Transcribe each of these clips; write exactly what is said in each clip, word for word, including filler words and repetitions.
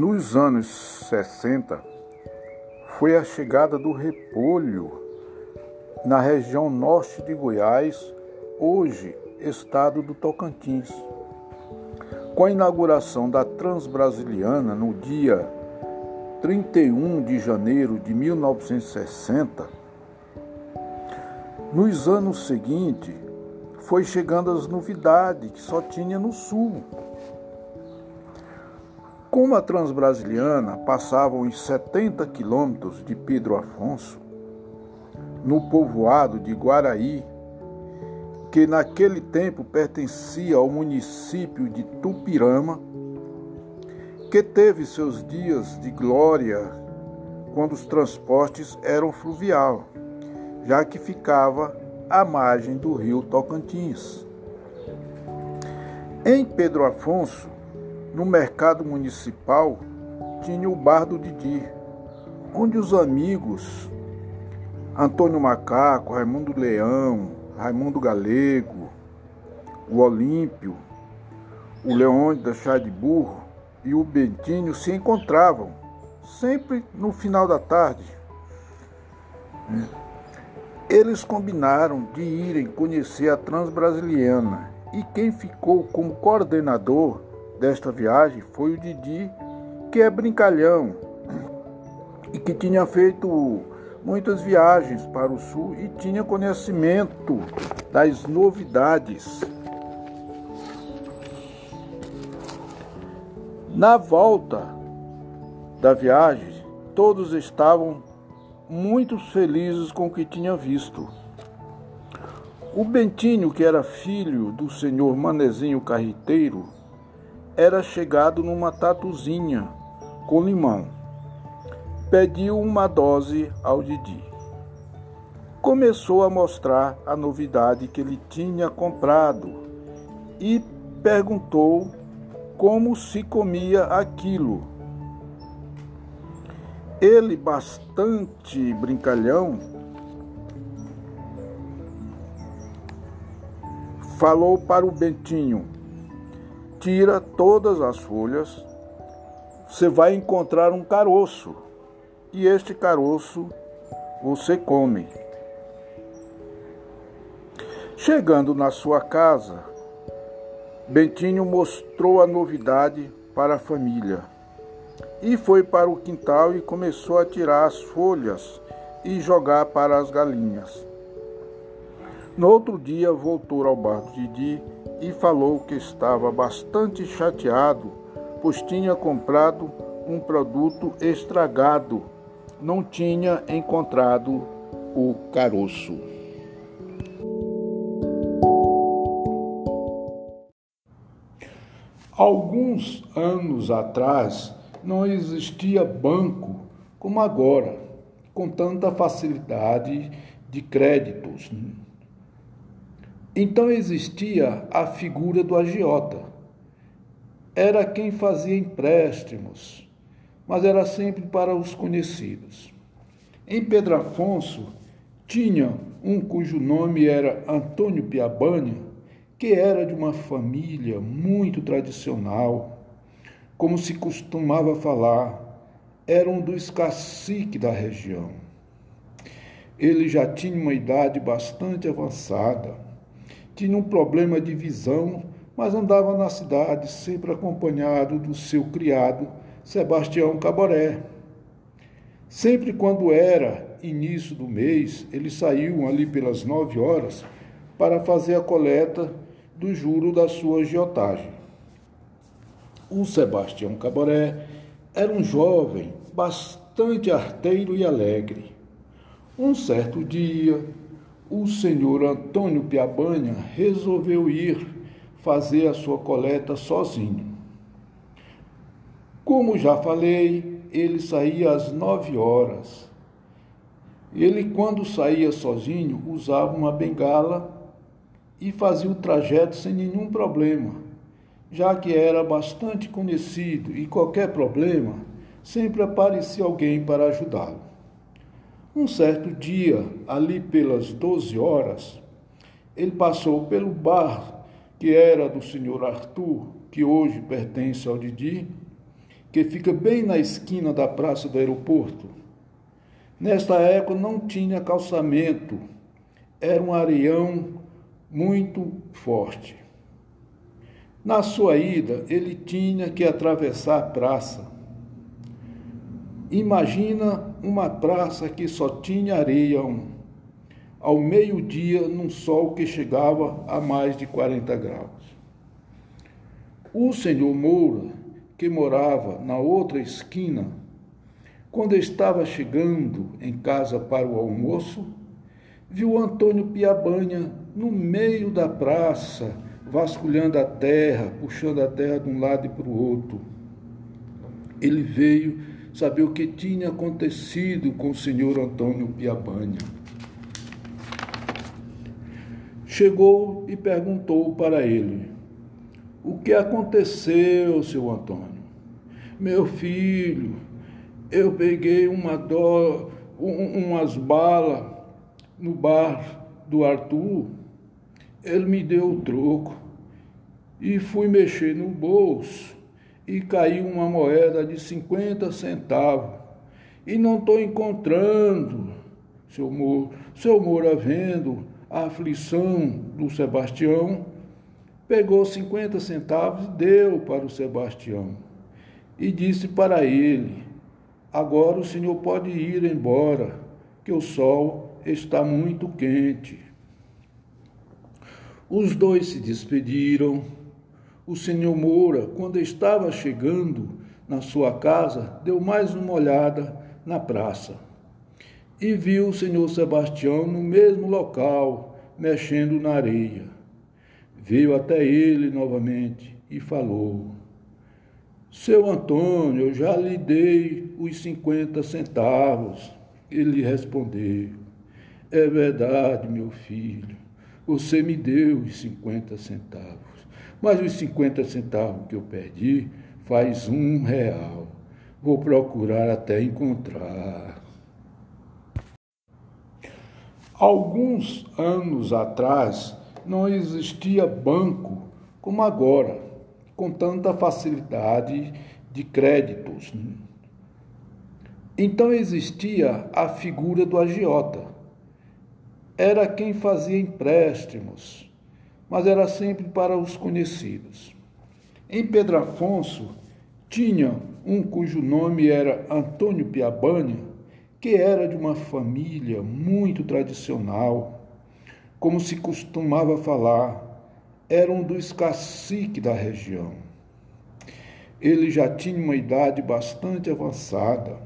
Nos anos sessenta, foi a chegada do repolho na região norte de Goiás, hoje estado do Tocantins. Com a inauguração da Transbrasiliana no dia trinta e um de janeiro de mil novecentos e sessenta, nos anos seguintes foi chegando as novidades que só tinha no sul. Como a Transbrasiliana passava uns setenta quilômetros de Pedro Afonso, no povoado de Guaraí, que naquele tempo pertencia ao município de Tupirama, que teve seus dias de glória quando os transportes eram fluvial, já que ficava à margem do rio Tocantins. Em Pedro Afonso, no mercado municipal, tinha o bar do Didi, onde os amigos Antônio Macaco, Raimundo Leão, Raimundo Galego, o Olímpio, o Leone da Chá de Burro e o Bentinho se encontravam, sempre no final da tarde. Eles combinaram de irem conhecer a Transbrasiliana, e quem ficou como coordenador desta viagem foi o Didi, que é brincalhão e que tinha feito muitas viagens para o sul e tinha conhecimento das novidades. Na volta da viagem, todos estavam muito felizes com o que tinham visto. O Bentinho, que era filho do senhor Manezinho Carreteiro, era chegado numa tatuzinha com limão. Pediu uma dose ao Didi. Começou a mostrar a novidade que ele tinha comprado e perguntou como se comia aquilo. Ele, bastante brincalhão, falou para o Bentinho: tira todas as folhas, você vai encontrar um caroço. E este caroço você come. Chegando na sua casa, Bentinho mostrou a novidade para a família e foi para o quintal e começou a tirar as folhas e jogar para as galinhas. No outro dia voltou ao bar do Didi e falou que estava bastante chateado, pois tinha comprado um produto estragado. Não tinha encontrado o caroço. Alguns anos atrás não existia banco como agora, com tanta facilidade de créditos. Então existia a figura do agiota. Era quem fazia empréstimos, mas era sempre para os conhecidos. Em Pedro Afonso, tinha um cujo nome era Antônio Piabani, que era de uma família muito tradicional. Como se costumava falar, era um dos caciques da região. Ele já tinha uma idade bastante avançada, tinha um problema de visão, mas andava na cidade sempre acompanhado do seu criado, Sebastião Caboré. Sempre quando era início do mês, eles saíam ali pelas nove horas para fazer a coleta do juro da sua agiotagem. O Sebastião Caboré era um jovem bastante arteiro e alegre. Um certo dia, o senhor Antônio Piabani resolveu ir fazer a sua coleta sozinho. Como já falei, ele saía às nove horas. Ele, quando saía sozinho, usava uma bengala e fazia o trajeto sem nenhum problema, já que era bastante conhecido e qualquer problema, sempre aparecia alguém para ajudá-lo. Um certo dia, ali pelas doze horas, ele passou pelo bar que era do senhor Arthur, que hoje pertence ao Didi, que fica bem na esquina da praça do aeroporto. Nesta época não tinha calçamento, era um areião muito forte. Na sua ida, ele tinha que atravessar a praça. Imagina uma praça que só tinha areião, ao meio-dia, num sol que chegava a mais de quarenta graus. O senhor Moura, que morava na outra esquina, quando estava chegando em casa para o almoço, viu Antônio Piabani no meio da praça, vasculhando a terra, puxando a terra de um lado e para o outro. Ele veio saber o que tinha acontecido com o senhor Antônio Piabani. Chegou e perguntou para ele: o que aconteceu, seu Antônio? Meu filho, eu peguei uma do... um, umas balas no bar do Arthur. Ele me deu o troco e fui mexer no bolso e caiu uma moeda de cinquenta centavos. E não estou encontrando, seu Moura. Seu Moura, vendo a aflição do Sebastião, pegou cinquenta centavos e deu para o Sebastião. E disse para ele: agora o senhor pode ir embora, que o sol está muito quente. Os dois se despediram. O senhor Moura, quando estava chegando na sua casa, deu mais uma olhada na praça e viu o senhor Sebastião no mesmo local, mexendo na areia. Veio até ele novamente e falou: seu Antônio, eu já lhe dei os cinquenta centavos. Ele respondeu: é verdade, meu filho, você me deu os cinquenta centavos, mas os cinquenta centavos que eu perdi faz um real. Vou procurar até encontrar. Alguns anos atrás, não existia banco como agora, com tanta facilidade de créditos. Então existia a figura do agiota. Era quem fazia empréstimos, mas era sempre para os conhecidos. Em Pedro Afonso, tinha um cujo nome era Antônio Piabani, que era de uma família muito tradicional. Como se costumava falar, era um dos caciques da região. Ele já tinha uma idade bastante avançada,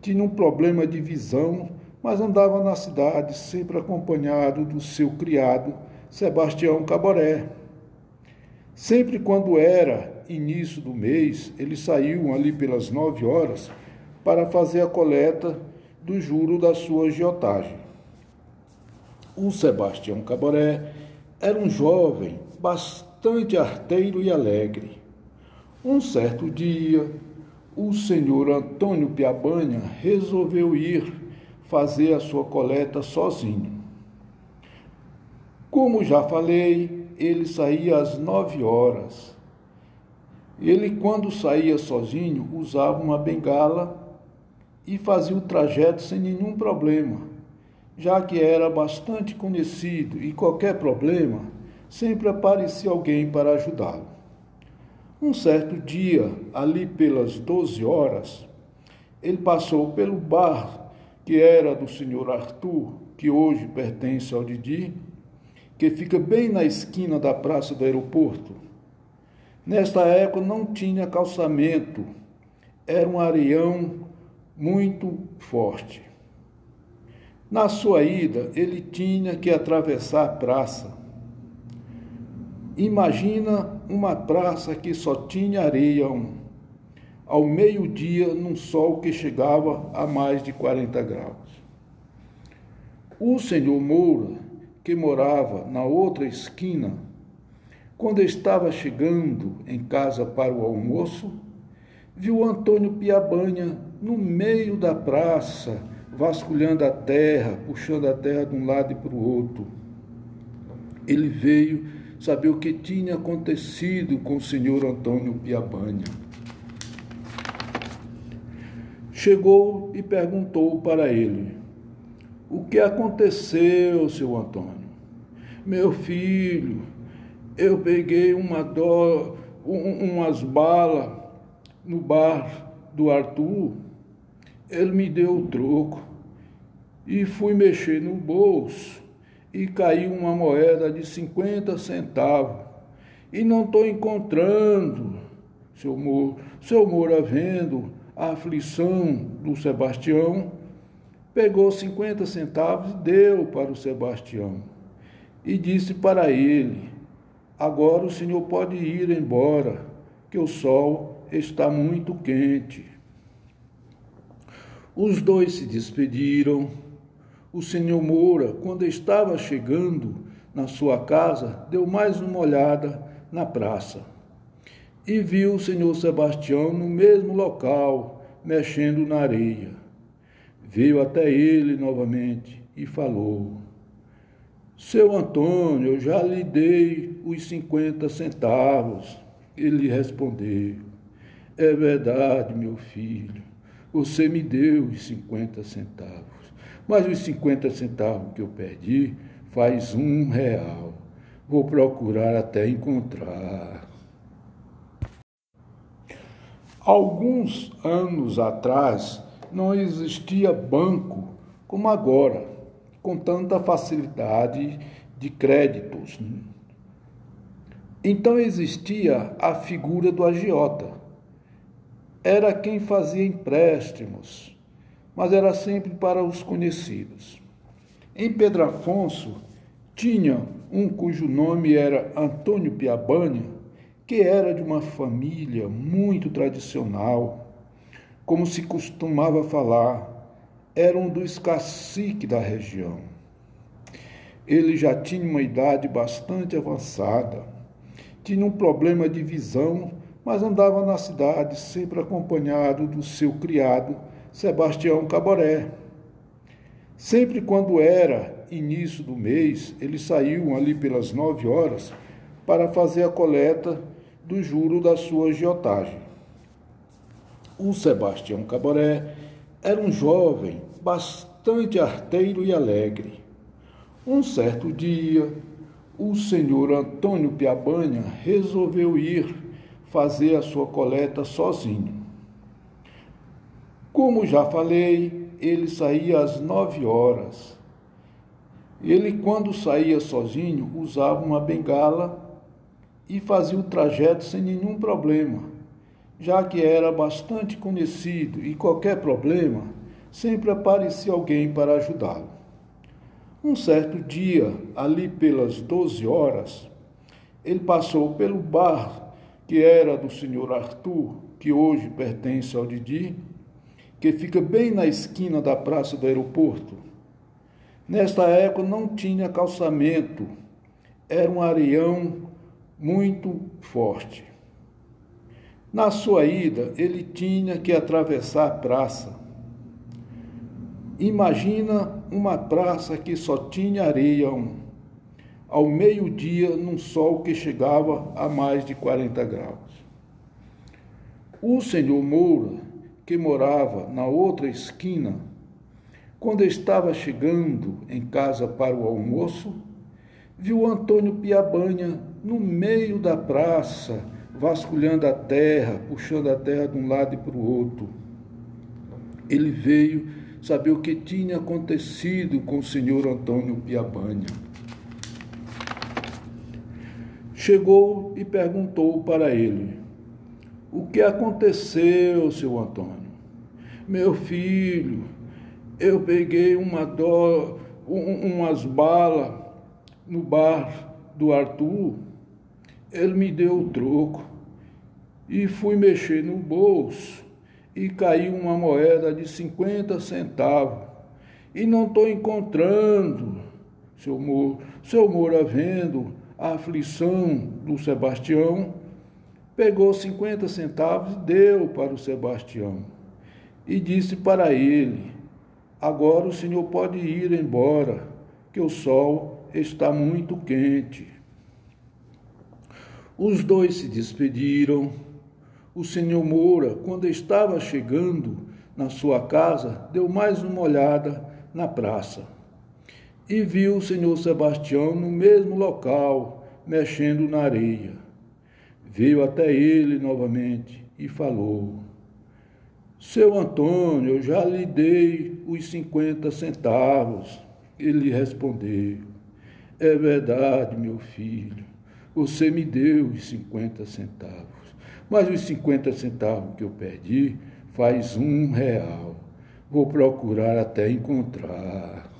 tinha um problema de visão, mas andava na cidade sempre acompanhado do seu criado, Sebastião Caboré. Sempre quando era início do mês, eles saíam ali pelas nove horas para fazer a coleta do juro da sua agiotagem. O Sebastião Caboré era um jovem bastante arteiro e alegre. Um certo dia, o senhor Antônio Piabani resolveu ir fazer a sua coleta sozinho. Como já falei, ele saía às nove horas. Ele, quando saía sozinho, usava uma bengala e fazia o trajeto sem nenhum problema, já que era bastante conhecido e qualquer problema, sempre aparecia alguém para ajudá-lo. Um certo dia, ali pelas doze horas, ele passou pelo bar que era do senhor Arthur, que hoje pertence ao Didi, que fica bem na esquina da praça do aeroporto. Nesta época não tinha calçamento, era um areião muito forte. Na sua ida, ele tinha que atravessar a praça. Imagina uma praça que só tinha areião, ao meio-dia, num sol que chegava a mais de quarenta graus. O senhor Moura, que morava na outra esquina, quando estava chegando em casa para o almoço, viu Antônio Piabani no meio da praça, vasculhando a terra, puxando a terra de um lado e para o outro. Ele veio saber o que tinha acontecido com o senhor Antônio Piabani. chegou e perguntou para ele: "O que aconteceu, seu Antônio?" "Meu filho, eu peguei uma do... um, umas balas no bar do Arthur. Ele me deu o troco e fui mexer no bolso e caiu uma moeda de cinquenta centavos e não estou encontrando." Seu Moura, seu Moura, vendo a aflição do Sebastião, pegou cinquenta centavos e deu para o Sebastião e disse para ele: "Agora o senhor pode ir embora, que o sol está muito quente." Os dois se despediram. O senhor Moura, quando estava chegando na sua casa, deu mais uma olhada na praça e viu o senhor Sebastião no mesmo local, mexendo na areia. Veio até ele novamente e falou: "Seu Antônio, eu já lhe dei os cinquenta centavos. Ele respondeu: "É verdade, meu filho, você me deu os cinquenta centavos, mas os cinquenta centavos que eu perdi faz um real. Vou procurar até encontrar." Alguns anos atrás, não existia banco como agora, com tanta facilidade de créditos. Então existia a figura do agiota. Era quem fazia empréstimos, mas era sempre para os conhecidos. Em Pedro Afonso, tinha um cujo nome era Antônio Piabani, que era de uma família muito tradicional. Como se costumava falar, era um dos caciques da região. Ele já tinha uma idade bastante avançada, tinha um problema de visão, mas andava na cidade sempre acompanhado do seu criado, Sebastião Caboré. Sempre quando era início do mês, eles saíam ali pelas nove horas para fazer a coleta do juro da sua agiotagem. O Sebastião Caboré era um jovem bastante arteiro e alegre. Um certo dia, o senhor Antônio Piabani resolveu ir fazer a sua coleta sozinho. Como já falei, ele saía às nove horas. Ele, quando saía sozinho, usava uma bengala e fazia o trajeto sem nenhum problema, já que era bastante conhecido e qualquer problema, sempre aparecia alguém para ajudá-lo. Um certo dia, ali pelas doze horas, ele passou pelo bar que era do senhor Arthur, que hoje pertence ao Didi, que fica bem na esquina da praça do aeroporto. Nesta época não tinha calçamento, era um areião muito forte. Na sua ida, ele tinha que atravessar a praça. Imagina uma praça que só tinha areia ao meio-dia, num sol que chegava a mais de quarenta graus. O senhor Moura, que morava na outra esquina, quando estava chegando em casa para o almoço, viu Antônio Piabani no meio da praça, vasculhando a terra, puxando a terra de um lado e para o outro. Ele veio saber o que tinha acontecido com o senhor Antônio Piabani. Chegou e perguntou para ele: "O que aconteceu, seu Antônio?" "Meu filho, eu peguei uma do... um, umas balas no bar do Arthur. Ele me deu o troco e fui mexer no bolso e caiu uma moeda de cinquenta centavos e não estou encontrando." Seu Moura, seu Moura, vendo a aflição do Sebastião, pegou cinquenta centavos e deu para o Sebastião e disse para ele: "Agora o senhor pode ir embora, que o sol está muito quente." Os dois se despediram. O senhor Moura, quando estava chegando na sua casa, deu mais uma olhada na praça e viu o senhor Sebastião no mesmo local, mexendo na areia. Veio até ele novamente e falou: seu Antônio, eu já lhe dei os cinquenta centavos. Ele respondeu: é verdade, meu filho, você me deu os cinquenta centavos, mas os cinquenta centavos que eu perdi faz um real. Vou procurar até encontrar.